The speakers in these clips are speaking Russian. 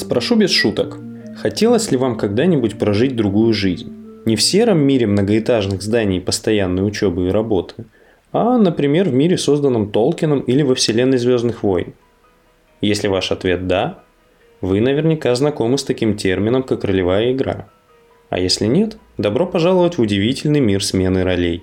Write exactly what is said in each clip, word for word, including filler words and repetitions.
Спрошу без шуток. Хотелось ли вам когда-нибудь прожить другую жизнь? Не в сером мире многоэтажных зданий, постоянной учебы и работы, а, например, в мире, созданном Толкином или во вселенной Звездных войн. Если ваш ответ «да», вы наверняка знакомы с таким термином, как ролевая игра. А если нет, добро пожаловать в удивительный мир смены ролей.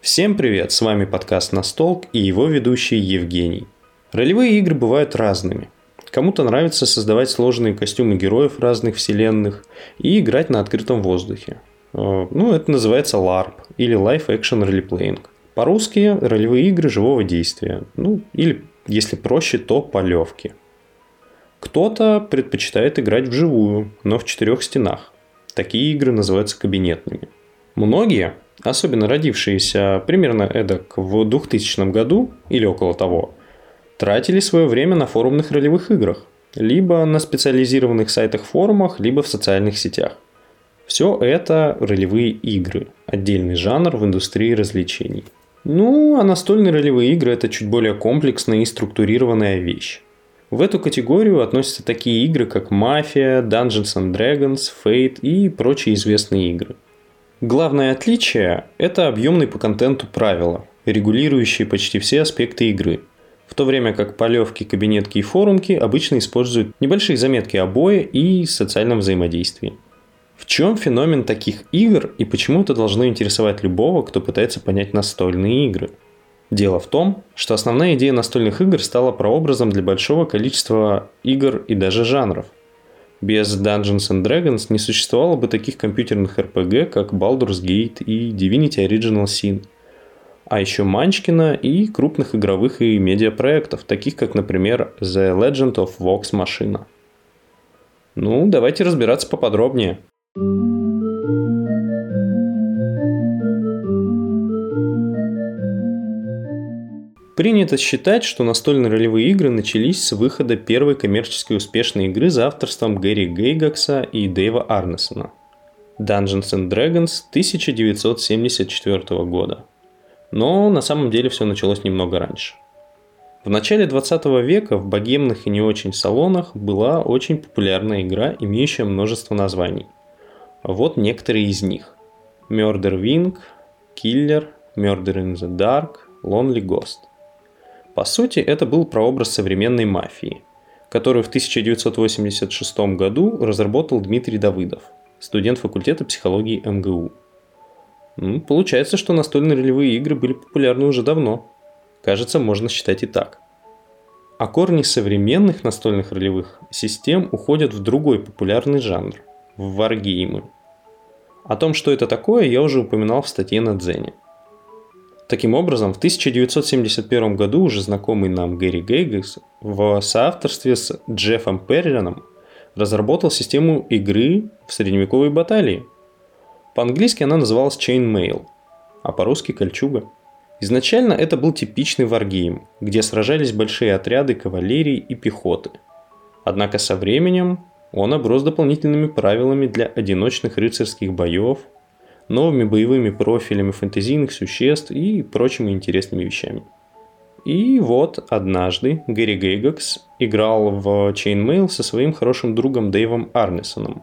Всем привет, с вами подкаст «Настолк» и его ведущий Евгений. Ролевые игры бывают разными. Кому-то нравится создавать сложные костюмы героев разных вселенных и играть на открытом воздухе. Ну, это называется LARP или Live Action Roleplaying. По-русски ролевые игры живого действия, ну или, если проще, то полевки. Кто-то предпочитает играть вживую, но в четырех стенах. Такие игры называются кабинетными. Многие, особенно родившиеся примерно эдак в двухтысячном году или около того, тратили свое время на форумных ролевых играх, либо на специализированных сайтах-форумах, либо в социальных сетях. Все это ролевые игры, отдельный жанр в индустрии развлечений. Ну, а настольные ролевые игры – это чуть более комплексная и структурированная вещь. В эту категорию относятся такие игры, как Mafia, Dungeons and Dragons, Fate и прочие известные игры. Главное отличие – это объемные по контенту правила, регулирующие почти все аспекты игры, в то время как полевки, кабинетки и форумки обычно используют небольшие заметки о бое и социальном взаимодействии. В чем феномен таких игр и почему это должно интересовать любого, кто пытается понять настольные игры? Дело в том, что основная идея настольных игр стала прообразом для большого количества игр и даже жанров. Без Dungeons and Dragons не существовало бы таких компьютерных эр пи джи, как Baldur's Gate и Divinity Original Sin, а еще Манчкина и крупных игровых и медиапроектов, таких как, например, The Legend of Vox Machina. Ну, давайте разбираться поподробнее. Принято считать, что настольные ролевые игры начались с выхода первой коммерчески успешной игры за авторством Гэри Гейгакса и Дэйва Арнесона Dungeons and Dragons тысяча девятьсот семьдесят четвёртого года. Но на самом деле все началось немного раньше. В начале двадцатого века в богемных и не очень салонах была очень популярная игра, имеющая множество названий. Вот некоторые из них: Murderwing, Killer, Murder in the Dark, Lonely Ghost. По сути, это был прообраз современной мафии, которую в тысяча девятьсот восемьдесят шестом году разработал Дмитрий Давыдов, студент факультета психологии эм гэ у. Ну, получается, что настольные ролевые игры были популярны уже давно. Кажется, можно считать и так. А корни современных настольных ролевых систем уходят в другой популярный жанр – в варгеймы. О том, что это такое, я уже упоминал в статье на Дзене. Таким образом, в тысяча девятьсот семьдесят первом году уже знакомый нам Гэри Гейгакс в соавторстве с Джефом Перрином разработал систему игры в средневековой баталии. По-английски она называлась Chainmail, а по-русски кольчуга. Изначально это был типичный варгейм, где сражались большие отряды кавалерии и пехоты. Однако со временем он оброс дополнительными правилами для одиночных рыцарских боев, новыми боевыми профилями фэнтезийных существ и прочими интересными вещами. И вот однажды Гэри Гейгакс играл в Chainmail со своим хорошим другом Дэйвом Арнесоном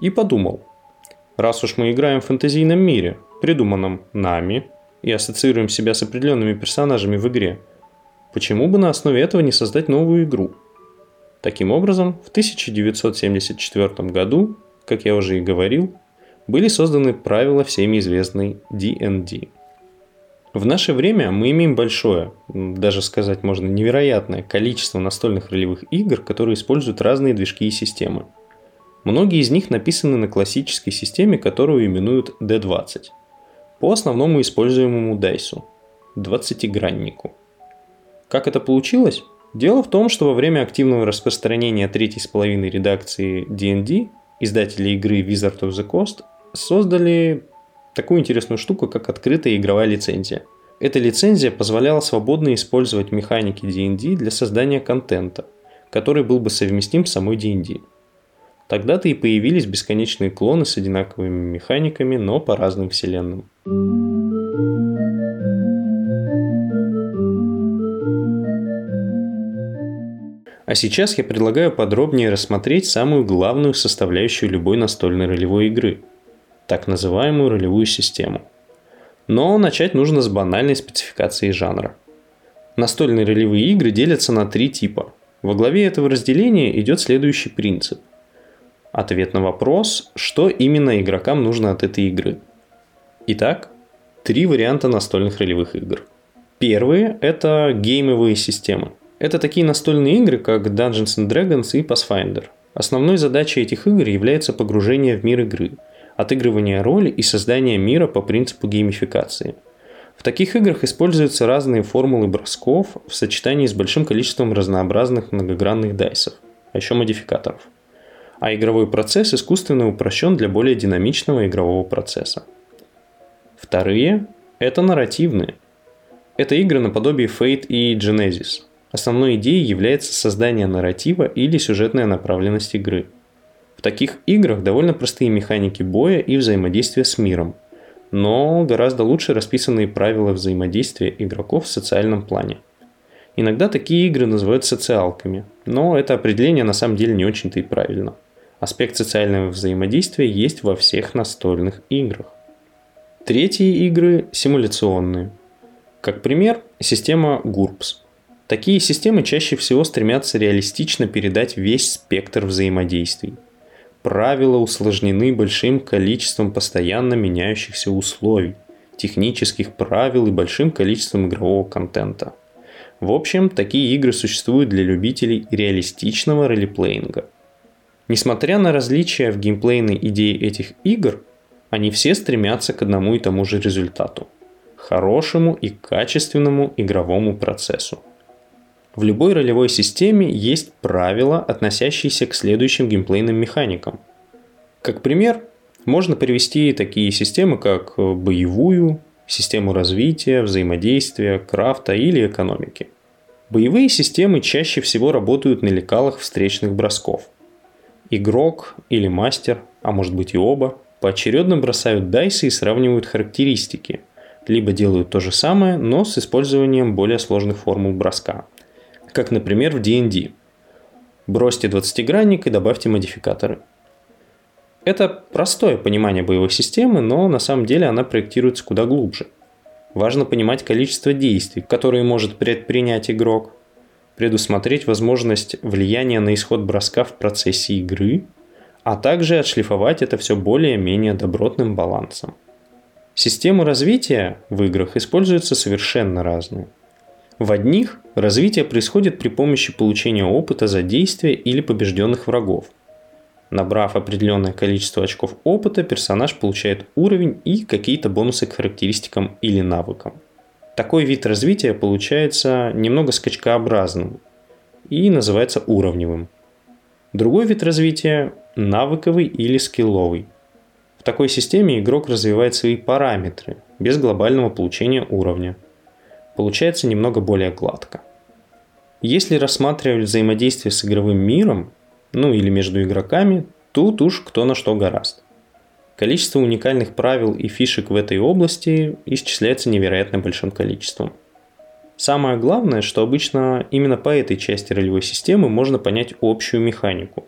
и подумал: раз уж мы играем в фэнтезийном мире, придуманном нами, и ассоциируем себя с определенными персонажами в игре, почему бы на основе этого не создать новую игру? Таким образом, в тысяча девятьсот семьдесят четвёртом году, как я уже и говорил, были созданы правила всеми известной ди энд ди. В наше время мы имеем большое, даже сказать можно невероятное количество настольных ролевых игр, которые используют разные движки и системы. Многие из них написаны на классической системе, которую именуют ди двадцать, по основному используемому дайсу – двадцатиграннику. Как это получилось? Дело в том, что во время активного распространения третьей с половиной редакции ди энд ди издатели игры Wizards of the Coast создали такую интересную штуку, как открытая игровая лицензия. Эта лицензия позволяла свободно использовать механики ди энд ди для создания контента, который был бы совместим с самой ди энд ди. Тогда-то и появились бесконечные клоны с одинаковыми механиками, но по разным вселенным. А сейчас я предлагаю подробнее рассмотреть самую главную составляющую любой настольной ролевой игры – так называемую ролевую систему. Но начать нужно с банальной спецификации жанра. Настольные ролевые игры делятся на три типа. Во главе этого разделения идет следующий принцип. Ответ на вопрос, что именно игрокам нужно от этой игры. Итак, три варианта настольных ролевых игр. Первые – это геймовые системы. Это такие настольные игры, как Dungeons and Dragons и Pathfinder. Основной задачей этих игр является погружение в мир игры, отыгрывание роли и создание мира по принципу геймификации. В таких играх используются разные формулы бросков в сочетании с большим количеством разнообразных многогранных дайсов, а еще модификаторов. А игровой процесс искусственно упрощен для более динамичного игрового процесса. Вторые – это нарративные. Это игры наподобие Fate и Genesis. Основной идеей является создание нарратива или сюжетная направленность игры. В таких играх довольно простые механики боя и взаимодействия с миром, но гораздо лучше расписанные правила взаимодействия игроков в социальном плане. Иногда такие игры называют социалками, но это определение на самом деле не очень-то и правильно. Аспект социального взаимодействия есть во всех настольных играх. Третьи игры – симуляционные. Как пример, система гурпс. Такие системы чаще всего стремятся реалистично передать весь спектр взаимодействий. Правила усложнены большим количеством постоянно меняющихся условий, технических правил и большим количеством игрового контента. В общем, такие игры существуют для любителей реалистичного ролеплеинга. Несмотря на различия в геймплейной идее этих игр, они все стремятся к одному и тому же результату – хорошему и качественному игровому процессу. В любой ролевой системе есть правила, относящиеся к следующим геймплейным механикам. Как пример, можно привести такие системы, как боевую, систему развития, взаимодействия, крафта или экономики. Боевые системы чаще всего работают на лекалах встречных бросков. Игрок или мастер, а может быть и оба, поочередно бросают дайсы и сравнивают характеристики, либо делают то же самое, но с использованием более сложных формул броска. Как, например, в ди энд ди. Бросьте двадцатигранник и добавьте модификаторы. Это простое понимание боевой системы, но на самом деле она проектируется куда глубже. Важно понимать количество действий, которые может предпринять игрок, предусмотреть возможность влияния на исход броска в процессе игры, а также отшлифовать это все более-менее добротным балансом. Системы развития в играх используются совершенно разные. В одних развитие происходит при помощи получения опыта за действия или побежденных врагов. Набрав определенное количество очков опыта, персонаж получает уровень и какие-то бонусы к характеристикам или навыкам. Такой вид развития получается немного скачкообразным и называется уровневым. Другой вид развития – навыковый или скилловый. В такой системе игрок развивает свои параметры без глобального получения уровня. Получается немного более гладко. Если рассматривать взаимодействие с игровым миром, ну или между игроками, тут уж кто на что горазд. Количество уникальных правил и фишек в этой области исчисляется невероятно большим количеством. Самое главное, что обычно именно по этой части ролевой системы можно понять общую механику.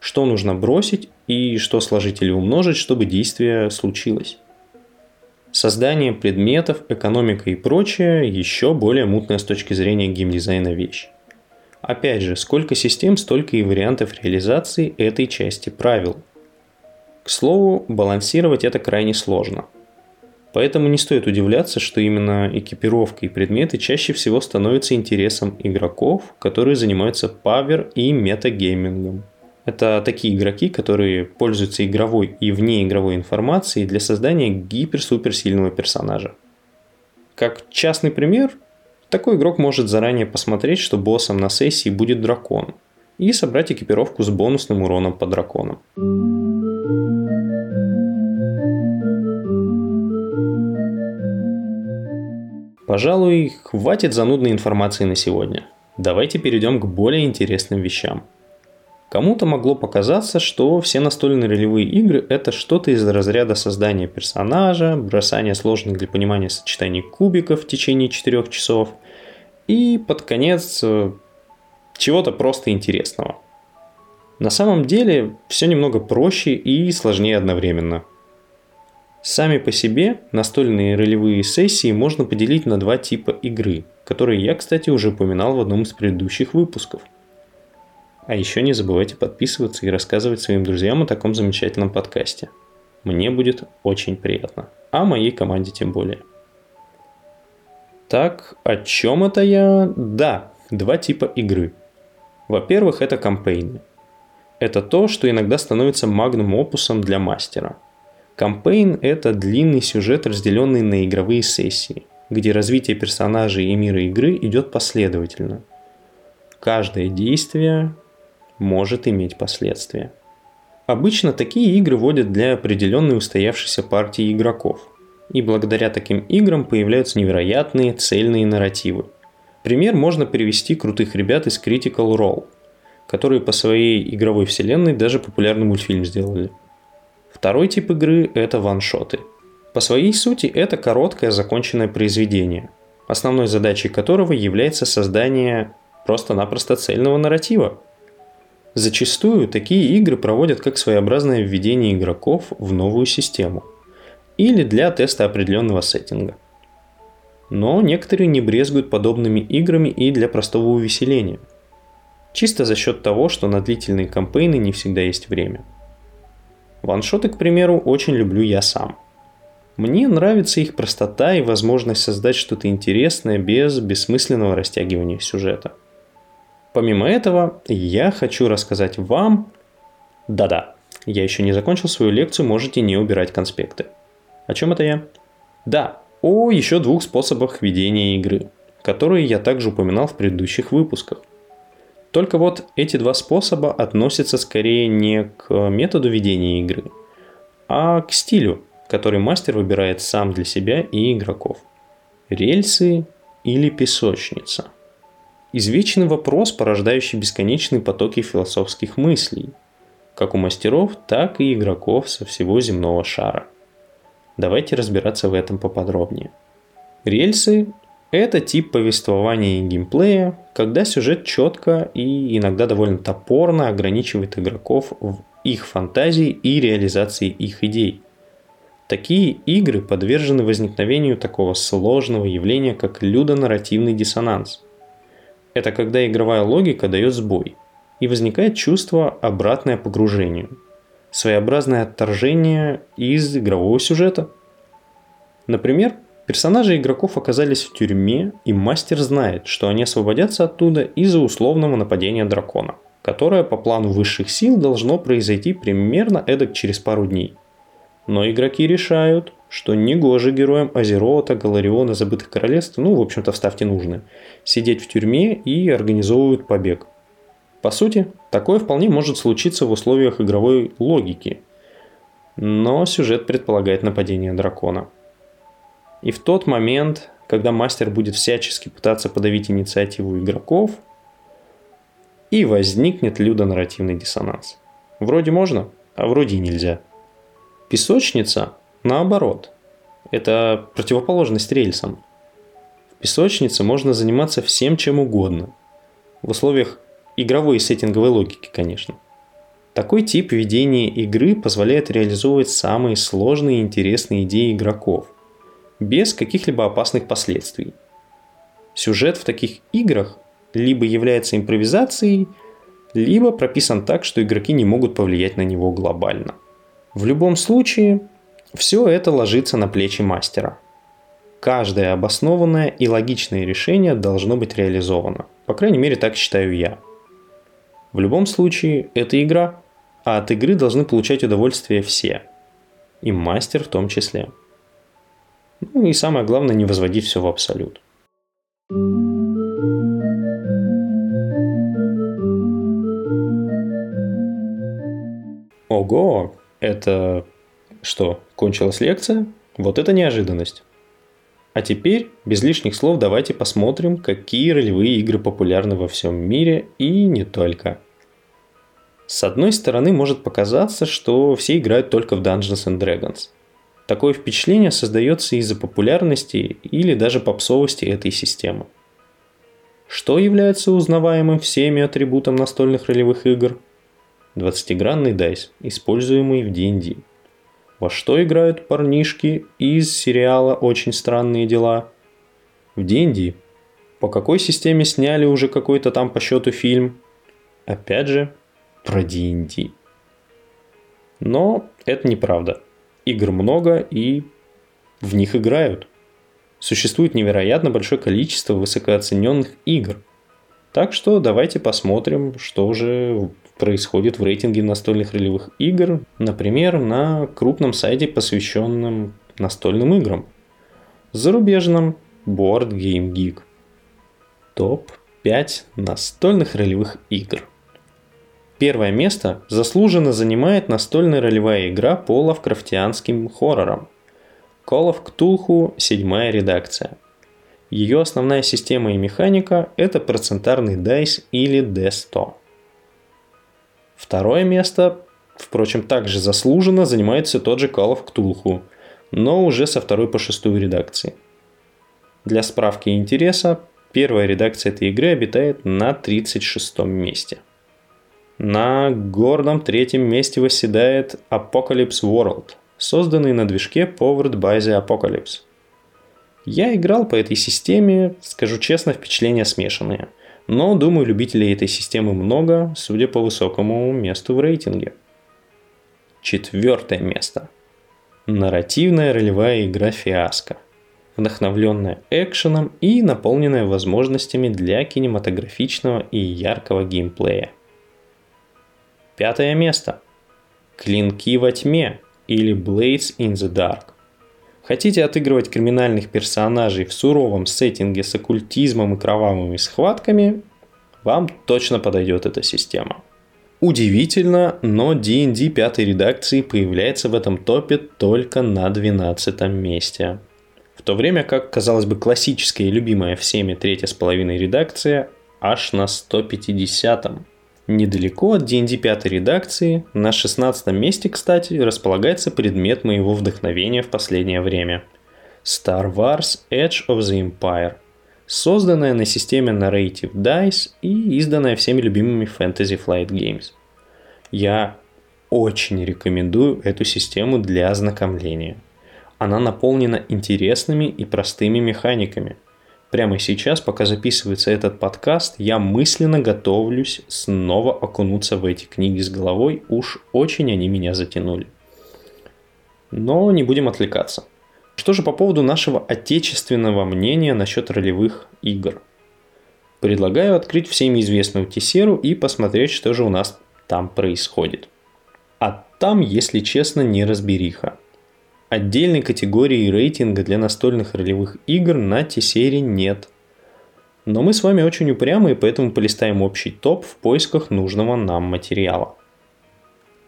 Что нужно бросить и что сложить или умножить, чтобы действие случилось. Создание предметов, экономика и прочее еще более мутная с точки зрения геймдизайна вещь. Опять же, сколько систем, столько и вариантов реализации этой части правил. К слову, балансировать это крайне сложно. Поэтому не стоит удивляться, что именно экипировка и предметы чаще всего становятся интересом игроков, которые занимаются павер и метагеймингом. Это такие игроки, которые пользуются игровой и внеигровой информацией для создания гипер-суперсильного персонажа. Как частный пример, такой игрок может заранее посмотреть, что боссом на сессии будет дракон, и собрать экипировку с бонусным уроном по драконам. Пожалуй, хватит занудной информации на сегодня. Давайте перейдем к более интересным вещам. Кому-то могло показаться, что все настольные ролевые игры – это что-то из разряда создания персонажа, бросания сложных для понимания сочетаний кубиков в течение четырёх часов и, под конец, чего-то просто интересного. На самом деле все немного проще и сложнее одновременно. Сами по себе настольные ролевые сессии можно поделить на два типа игры, которые я, кстати, уже упоминал в одном из предыдущих выпусков. А еще не забывайте подписываться и рассказывать своим друзьям о таком замечательном подкасте. Мне будет очень приятно, а моей команде тем более. Так, о чем это я? Да, два типа игры. Во-первых, это кампейны. Это то, что иногда становится магнум-опусом для мастера. Кампейн – это длинный сюжет, разделенный на игровые сессии, где развитие персонажей и мира игры идет последовательно. Каждое действие может иметь последствия. Обычно такие игры вводят для определенной устоявшейся партии игроков, и благодаря таким играм появляются невероятные цельные нарративы. Пример можно привести крутых ребят из Critical Role, которые по своей игровой вселенной даже популярный мультфильм сделали. Второй тип игры – это ваншоты. По своей сути, это короткое законченное произведение, основной задачей которого является создание просто-напросто цельного нарратива. Зачастую такие игры проводят как своеобразное введение игроков в новую систему или для теста определенного сеттинга. Но некоторые не брезгуют подобными играми и для простого увеселения, чисто за счет того, что на длительные кампейны не всегда есть время. Ваншоты, к примеру, очень люблю я сам. Мне нравится их простота и возможность создать что-то интересное без бессмысленного растягивания сюжета. Помимо этого, я хочу рассказать вам... Да-да, я еще не закончил свою лекцию, можете не убирать конспекты. О чем это я? Да, о еще двух способах ведения игры, которые я также упоминал в предыдущих выпусках. Только вот эти два способа относятся скорее не к методу ведения игры, а к стилю, который мастер выбирает сам для себя и игроков. Рельсы или песочница? Извечный вопрос, порождающий бесконечные потоки философских мыслей, как у мастеров, так и игроков со всего земного шара. Давайте разбираться в этом поподробнее. Рельсы – это тип повествования и геймплея, когда сюжет четко и иногда довольно топорно ограничивает игроков в их фантазии и реализации их идей. Такие игры подвержены возникновению такого сложного явления, как людонарративный диссонанс. Это когда игровая логика дает сбой, и возникает чувство обратное погружение, своеобразное отторжение из игрового сюжета. Например, персонажи игроков оказались в тюрьме, и мастер знает, что они освободятся оттуда из-за условного нападения дракона, которое по плану высших сил должно произойти примерно эдак через пару дней. Но игроки решают, что негоже героям Азерота, Галариона, Забытых Королевств, ну, в общем-то, вставьте нужное, сидеть в тюрьме и организовывают побег. По сути, такое вполне может случиться в условиях игровой логики, но сюжет предполагает нападение дракона. И в тот момент, когда мастер будет всячески пытаться подавить инициативу игроков, и возникнет людонарративный диссонанс. Вроде можно, а вроде и нельзя. Песочница, наоборот, это противоположность рельсам. В песочнице можно заниматься всем, чем угодно. В условиях игровой и сеттинговой логики, конечно. Такой тип ведения игры позволяет реализовывать самые сложные и интересные идеи игроков, без каких-либо опасных последствий. Сюжет в таких играх либо является импровизацией, либо прописан так, что игроки не могут повлиять на него глобально. В любом случае, все это ложится на плечи мастера. Каждое обоснованное и логичное решение должно быть реализовано. По крайней мере, так считаю я. В любом случае, это игра, а от игры должны получать удовольствие все. И мастер в том числе. Ну и самое главное, не возводить все в абсолют. Ого! Это что, кончилась лекция? Вот это неожиданность. А теперь, без лишних слов, давайте посмотрим, какие ролевые игры популярны во всем мире и не только. С одной стороны, может показаться, что все играют только в Dungeons and Dragons. Такое впечатление создается из-за популярности или даже попсовости этой системы. Что является узнаваемым всеми атрибутом настольных ролевых игр? Двадцатигранный дайс, используемый в ди энд ди. Во что играют парнишки из сериала «Очень странные дела»? В ди энд ди. По какой системе сняли уже какой-то там по счету фильм? Опять же, про ди энд ди. Но это неправда. Игр много и в них играют. Существует невероятно большое количество высокооцененных игр. Так что давайте посмотрим, что же происходит в рейтинге настольных ролевых игр, например, на крупном сайте, посвященном настольным играм. Зарубежном BoardGameGeek. топ пять настольных ролевых игр. Первое место заслуженно занимает настольная ролевая игра по лавкрафтианским хоррорам. Call of Cthulhu, седьмая редакция. Ее основная система и механика – это процентарный дайс или ди сто. Второе место, впрочем, также заслуженно занимает все тот же Call of Cthulhu, но уже со второй по шестую редакции. Для справки и интереса, первая редакция этой игры обитает на тридцать шестом месте. На гордом третьем месте восседает Apocalypse World, созданный на движке Powered by the Apocalypse. Я играл по этой системе, скажу честно, впечатления смешанные. Но, думаю, любителей этой системы много, судя по высокому месту в рейтинге. Четвертое место. Нарративная ролевая игра Fiasco, вдохновленная экшеном и наполненная возможностями для кинематографичного и яркого геймплея. Пятое место. Клинки во тьме или Blades in the Dark. Хотите отыгрывать криминальных персонажей в суровом сеттинге с оккультизмом и кровавыми схватками? Вам точно подойдет эта система. Удивительно, но ди энд ди пятой редакции появляется в этом топе только на двенадцатом месте. В то время как, казалось бы, классическая и любимая всеми третья с половиной редакция аж на сто пятидесятом. Недалеко от ди энд ди пятой редакции, на шестнадцатом месте, кстати, располагается предмет моего вдохновения в последнее время. Star Wars Edge of the Empire, созданная на системе Narrative Dice и изданная всеми любимыми Fantasy Flight Games. Я очень рекомендую эту систему для ознакомления. Она наполнена интересными и простыми механиками. Прямо сейчас, пока записывается этот подкаст, я мысленно готовлюсь снова окунуться в эти книги с головой, уж очень они меня затянули. Но не будем отвлекаться. Что же по поводу нашего отечественного мнения насчет ролевых игр? Предлагаю открыть всем известную Тесеру и посмотреть, что же у нас там происходит. А там, если честно, неразбериха. Отдельной категории рейтинга для настольных ролевых игр на Тесере нет. Но мы с вами очень упрямые, поэтому полистаем общий топ в поисках нужного нам материала.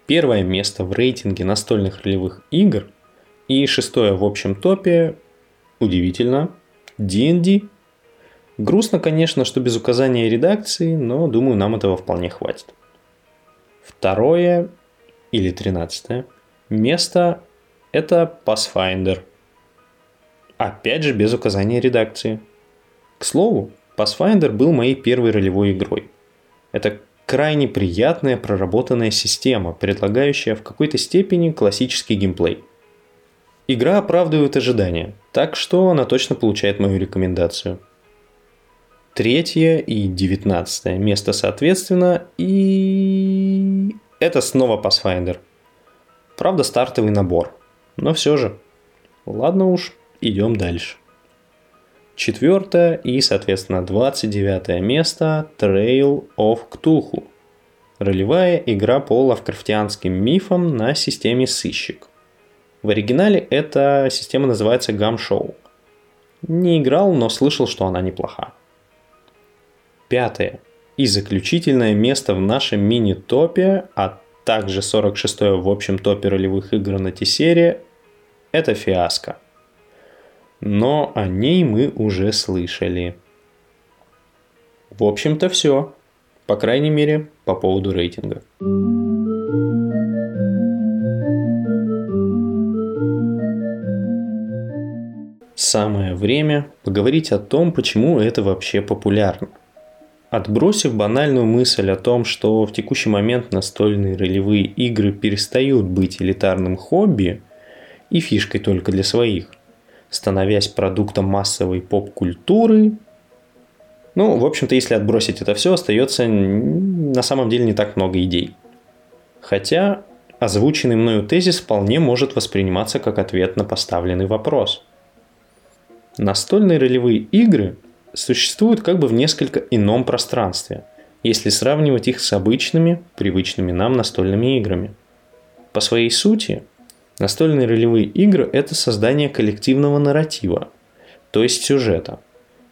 Первое место в рейтинге настольных ролевых игр и шестое в общем топе, удивительно, ди энд ди. Грустно, конечно, что без указания редакции, но думаю, нам этого вполне хватит. Второе или тринадцатое место – это Pathfinder. Опять же, без указания редакции. К слову, Pathfinder был моей первой ролевой игрой. Это крайне приятная проработанная система, предлагающая в какой-то степени классический геймплей. Игра оправдывает ожидания, так что она точно получает мою рекомендацию. Третье и девятнадцатое место соответственно, и... это снова Pathfinder. Правда, стартовый набор. Но все же. Ладно уж, идем дальше. Четвертое и, соответственно, двадцать девятое место Trail of Cthulhu. Ролевая игра по лавкрафтианским мифам на системе сыщик. В оригинале эта система называется GUMSHOE. Не играл, но слышал, что она неплоха. Пятое и заключительное место в нашем мини-топе, а также сорок шестое в общем топе ролевых игр на Тесере, это Фиаско. Но о ней мы уже слышали. В общем-то все. По крайней мере, по поводу рейтинга. Самое время поговорить о том, почему это вообще популярно. отбросив банальную мысль о том, что в текущий момент настольные ролевые игры перестают быть элитарным хобби и фишкой только для своих, становясь продуктом массовой поп-культуры. Ну, в общем-то, если отбросить это все, остается на самом деле не так много идей. Хотя озвученный мною тезис вполне может восприниматься как ответ на поставленный вопрос. Настольные ролевые игры существуют как бы в несколько ином пространстве, если сравнивать их с обычными, привычными нам настольными играми. По своей сути, настольные ролевые игры – это создание коллективного нарратива, то есть сюжета.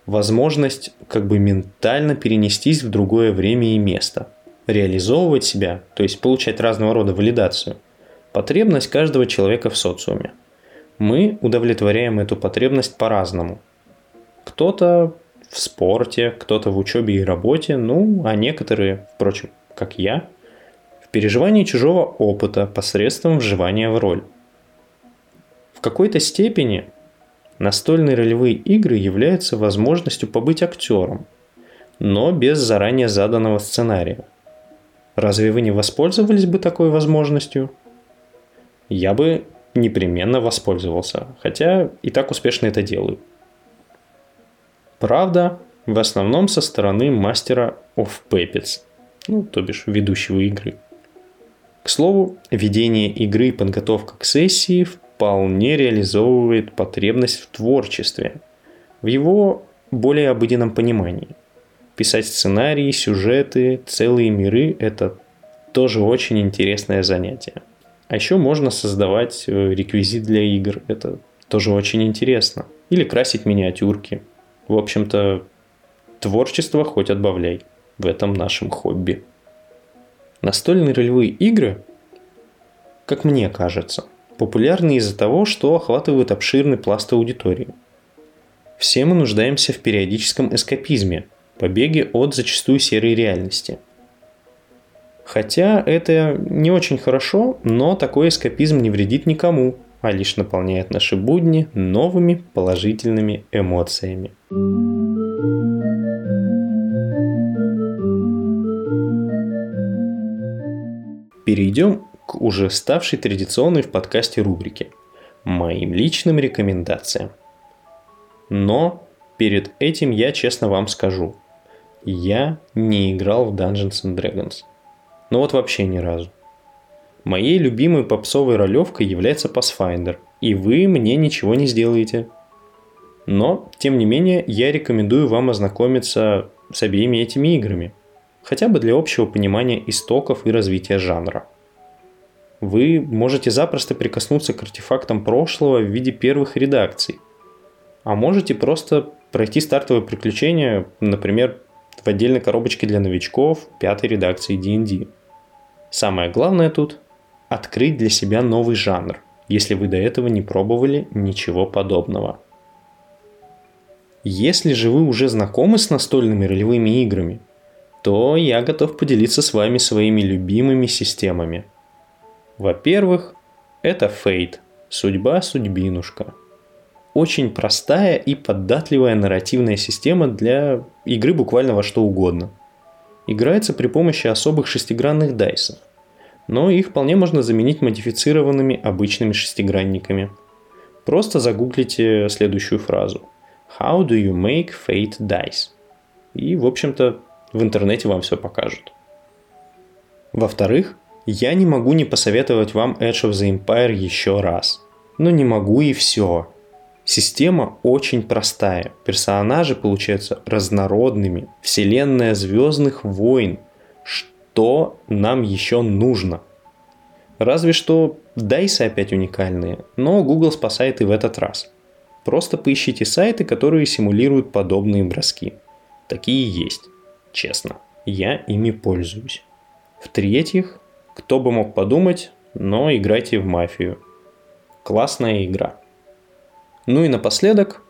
Возможность как бы ментально перенестись в другое время и место, реализовывать себя, то есть получать разного рода валидацию, потребность каждого человека в социуме. Мы удовлетворяем эту потребность по-разному. Кто-то в спорте, кто-то в учебе и работе, ну, а некоторые, впрочем, как я, в переживании чужого опыта посредством вживания в роль. В какой-то степени настольные ролевые игры являются возможностью побыть актером, но без заранее заданного сценария. Разве вы не воспользовались бы такой возможностью? Я бы непременно воспользовался, хотя и так успешно это делаю. Правда, в основном со стороны мастера of Puppets, ну, то бишь ведущего игры. К слову, ведение игры и подготовка к сессии вполне реализовывает потребность в творчестве, в его более обыденном понимании. Писать сценарии, сюжеты, целые миры – это тоже очень интересное занятие. А еще можно создавать реквизит для игр, это тоже очень интересно. Или красить миниатюрки. В общем-то, творчество хоть отбавляй в этом нашем хобби. Настольные ролевые игры, как мне кажется, популярны из-за того, что охватывают обширный пласт аудитории. Все мы нуждаемся в периодическом эскапизме, побеге от зачастую серой реальности. Хотя это не очень хорошо, но такой эскапизм не вредит никому, а лишь наполняет наши будни новыми положительными эмоциями. Перейдем к уже ставшей традиционной в подкасте рубрике «Моим личным рекомендациям». Но перед этим я честно вам скажу, я не играл в Dungeons and Dragons. Ну вот вообще ни разу. Моей любимой попсовой ролевкой является Pathfinder, и вы мне ничего не сделаете. Но, тем не менее, я рекомендую вам ознакомиться с обеими этими играми, хотя бы для общего понимания истоков и развития жанра. Вы можете запросто прикоснуться к артефактам прошлого в виде первых редакций, а можете просто пройти стартовое приключение, например, в отдельной коробочке для новичков пятой редакции ди энд ди. Самое главное тут – открыть для себя новый жанр, если вы до этого не пробовали ничего подобного. Если же вы уже знакомы с настольными ролевыми играми, то я готов поделиться с вами своими любимыми системами. Во-первых, это Fate – судьба-судьбинушка. Очень простая и податливая нарративная система для игры буквально во что угодно. Играется при помощи особых шестигранных дайсов, но их вполне можно заменить модифицированными обычными шестигранниками. Просто загуглите следующую фразу «How do you make Fate dice?» и, в общем-то, в интернете вам все покажут. Во-вторых, я не могу не посоветовать вам Edge of the Empire еще раз. Но не могу и все. Система очень простая, персонажи получаются разнородными, вселенная Звездных войн, что нам еще нужно? Разве что дайсы опять уникальные, но Google спасает и в этот раз. Просто поищите сайты, которые симулируют подобные броски. Такие есть, честно, я ими пользуюсь. В-третьих, кто бы мог подумать, но играйте в Мафию. Классная игра. Ну и напоследок,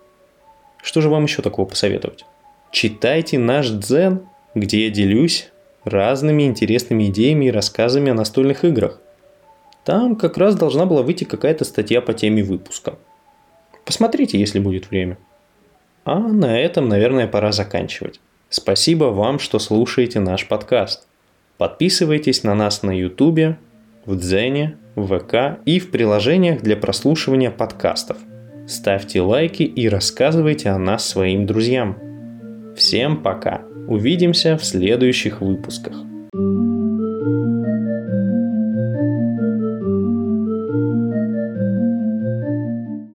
что же вам еще такого посоветовать? Читайте наш Дзен, где я делюсь разными интересными идеями и рассказами о настольных играх. Там как раз должна была выйти какая-то статья по теме выпуска. Посмотрите, если будет время. А на этом, наверное, пора заканчивать. Спасибо вам, что слушаете наш подкаст. Подписывайтесь на нас на Ютубе, в Дзене, в ВК и в приложениях для прослушивания подкастов. Ставьте лайки и рассказывайте о нас своим друзьям. Всем пока! Увидимся в следующих выпусках.